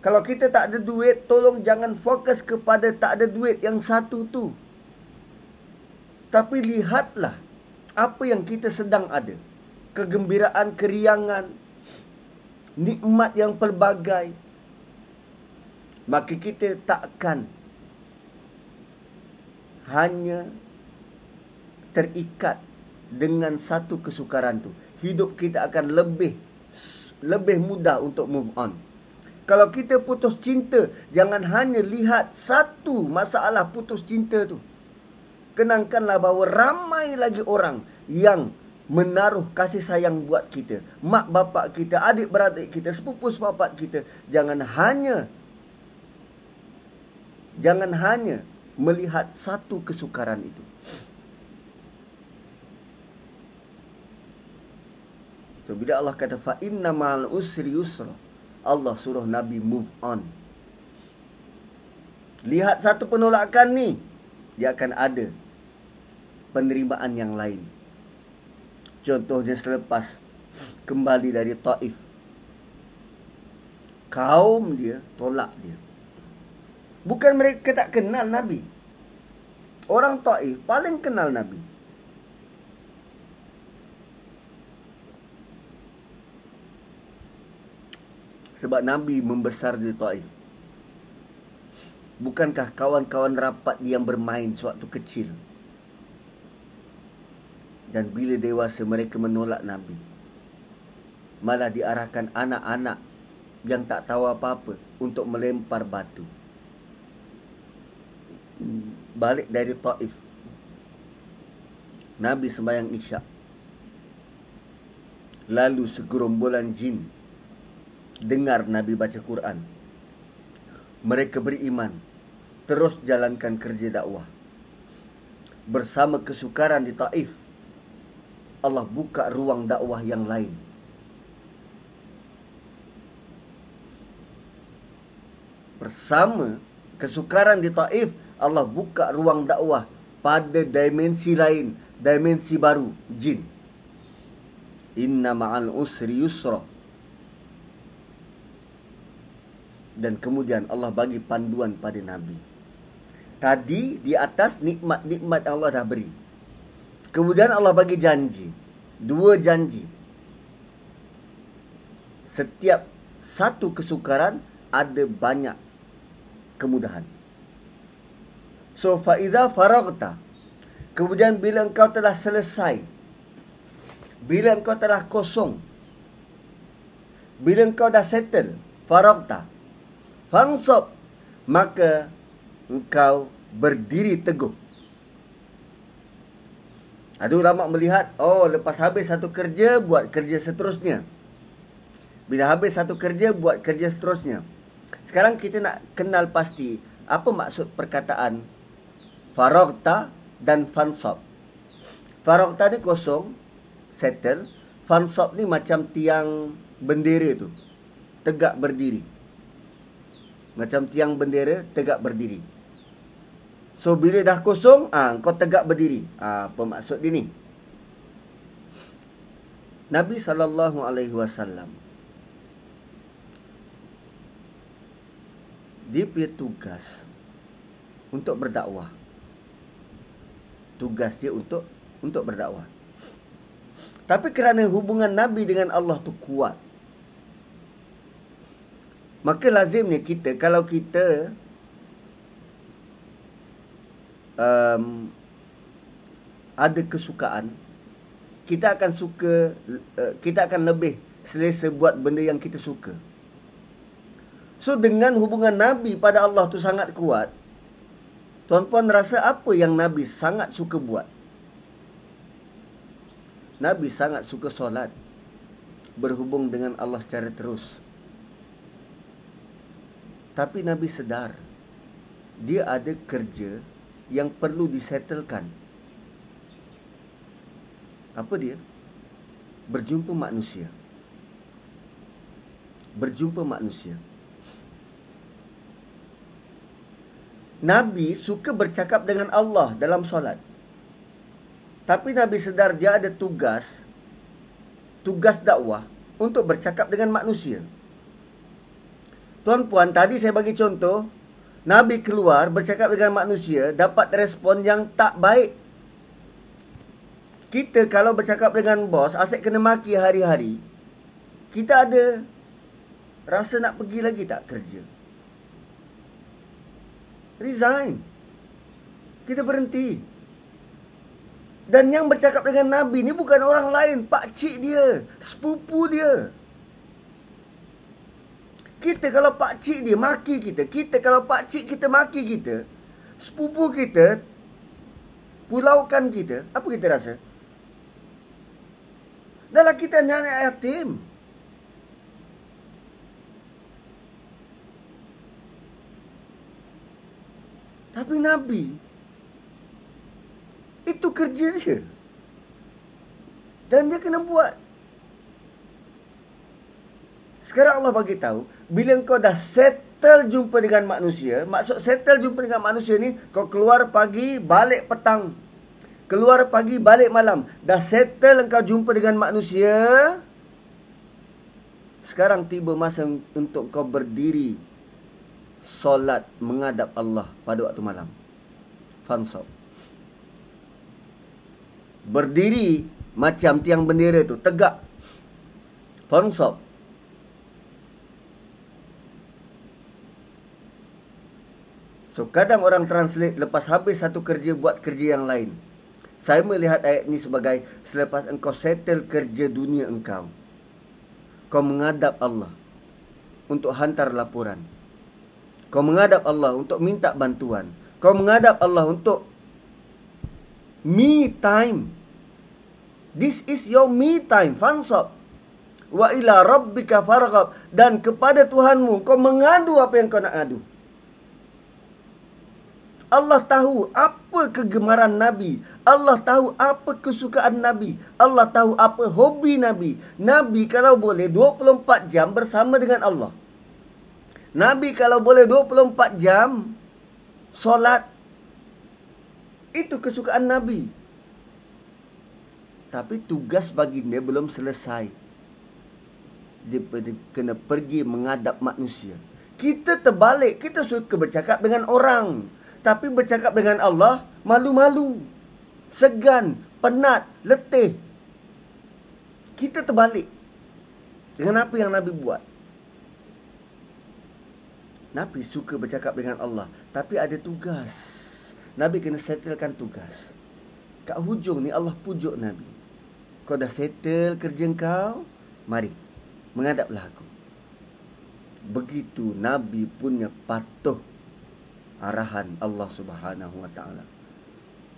Kalau kita tak ada duit, tolong jangan fokus kepada tak ada duit yang satu tu, tapi lihatlah apa yang kita sedang ada. Kegembiraan, keriangan, nikmat yang pelbagai. Maka kita takkan hanya terikat dengan satu kesukaran tu. Hidup kita akan lebih mudah untuk move on. Kalau kita putus cinta, jangan hanya lihat satu masalah putus cinta tu. Kenangkanlah bahawa ramai lagi orang yang menaruh kasih sayang buat kita, mak bapak kita, adik-beradik kita, sepupu-sepapat kita. Jangan hanya melihat satu kesukaran itu. So bila Allah kata fa inna ma'al usri yusra, Allah suruh Nabi move on. Lihat satu penolakan ni, dia akan ada penerimaan yang lain. Contohnya selepas kembali dari Taif, kaum dia tolak dia. Bukan mereka tak kenal Nabi, orang Taif paling kenal Nabi. Sebab Nabi membesar di Taif. Bukankah kawan-kawan rapat dia yang bermain sewaktu kecil? Dan bila dewasa mereka menolak Nabi, malah diarahkan anak-anak yang tak tahu apa-apa untuk melempar batu balik dari Taif. Nabi sembahyang Isyak, lalu segerombolan jin dengar Nabi baca Quran. Mereka beriman, terus jalankan kerja dakwah. Bersama kesukaran di Taif, Allah buka ruang dakwah yang lain. Bersama kesukaran di Taif, Allah buka ruang dakwah pada dimensi lain, dimensi baru, jin. Inna ma'al usri yusra. Dan kemudian Allah bagi panduan pada Nabi. Tadi di atas nikmat-nikmat Allah dah beri. Kemudian Allah bagi janji. Dua janji. Setiap satu kesukaran ada banyak kemudahan. So fa'idha faragta. Kemudian bila engkau telah selesai, bila engkau telah kosong, bila engkau dah settle, faragta fansab, maka engkau berdiri teguh. Ada ulama melihat, oh lepas habis satu kerja, buat kerja seterusnya. Bila habis satu kerja, buat kerja seterusnya. Sekarang kita nak kenal pasti apa maksud perkataan faragta dan fansab. Faragta ni kosong, settle. Fansab ni macam tiang bendera tu, tegak berdiri. Macam tiang bendera, tegak berdiri. So, bila dah kosong, kau tegak berdiri. Apa maksud dia ni? Nabi SAW, dia punya tugas untuk berdakwah. Tugas dia untuk berdakwah. Tapi kerana hubungan Nabi dengan Allah tu kuat, maka lazimnya kita, kalau kita ada kesukaan, kita akan suka, kita akan lebih selesa buat benda yang kita suka. So dengan hubungan Nabi pada Allah tu sangat kuat, tuan-puan rasa apa yang Nabi sangat suka buat? Nabi sangat suka solat, berhubung dengan Allah secara terus. Tapi Nabi sedar dia ada kerja yang perlu disettlekan. Apa dia? Berjumpa manusia. Berjumpa manusia. Nabi suka bercakap dengan Allah dalam solat. Tapi Nabi sedar dia ada tugas, tugas dakwah untuk bercakap dengan manusia. Tuan-puan, tadi saya bagi contoh, Nabi keluar bercakap dengan manusia, dapat respon yang tak baik. Kita kalau bercakap dengan bos, asyik kena maki hari-hari, kita ada rasa nak pergi lagi tak kerja? Resign. Kita berhenti. Dan yang bercakap dengan Nabi ni bukan orang lain, pakcik dia, sepupu dia. Kita kalau pakcik dia maki kita, kita kalau pakcik kita maki kita, sepupu kita pulaukan kita, apa kita rasa? Dahlah kita anak yatim. Tapi Nabi, itu kerja dia. Dan dia kena buat. Sekarang Allah bagi tahu, bila kau dah settle jumpa dengan manusia, maksud settle jumpa dengan manusia ni, kau keluar pagi, balik petang. Keluar pagi, balik malam. Dah settle engkau jumpa dengan manusia. Sekarang tiba masa untuk kau berdiri solat menghadap Allah pada waktu malam. Fansab. Berdiri macam tiang bendera tu, tegak. Fansab. So, kadang orang translate lepas habis satu kerja, buat kerja yang lain. Saya melihat ayat ni sebagai selepas engkau settle kerja dunia engkau, kau menghadap Allah. untuk hantar laporan. Kau menghadap Allah untuk minta bantuan. Kau menghadap Allah untuk me time. This is your me time. Fansab wa ila rabbika farghab, dan kepada Tuhanmu kau mengadu apa yang kau nak adu. Allah tahu apa kegemaran Nabi. Allah tahu apa kesukaan Nabi. Allah tahu apa hobi Nabi. Nabi kalau boleh 24 jam bersama dengan Allah. Nabi kalau boleh 24 jam solat. Itu kesukaan Nabi. Tapi tugas baginda belum selesai. Dia kena pergi menghadap manusia. Kita terbalik. Kita suka bercakap dengan orang, tapi bercakap dengan Allah malu-malu, segan, penat, letih. Kita terbalik dengan apa yang Nabi buat. Nabi suka bercakap dengan Allah, tapi ada tugas. Nabi kena settlekan tugas. Kat hujung ni Allah pujuk Nabi, kau dah settle kerja kau, mari menghadaplah aku. Begitu Nabi punya patuh arahan Allah Subhanahu Wa Taala.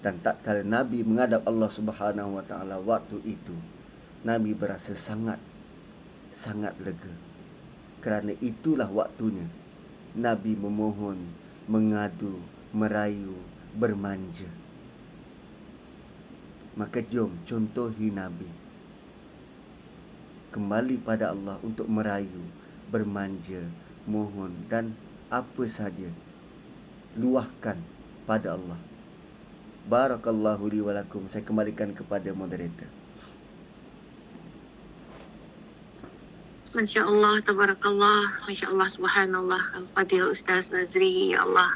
Dan tatkala Nabi menghadap Allah Subhanahu Wa Taala waktu itu, Nabi berasa sangat sangat lega. Kerana itulah waktunya Nabi memohon, mengadu, merayu, bermanja. Maka jom contohi Nabi, kembali pada Allah untuk merayu, bermanja, mohon dan apa saja luahkan pada Allah. Barakallahu li wa lakum. Saya kembalikan kepada moderator. Masya Allah, tabarakallah. Masya Allah, subhanallah. Al-Fadil Ustaz Nazri, ya Allah.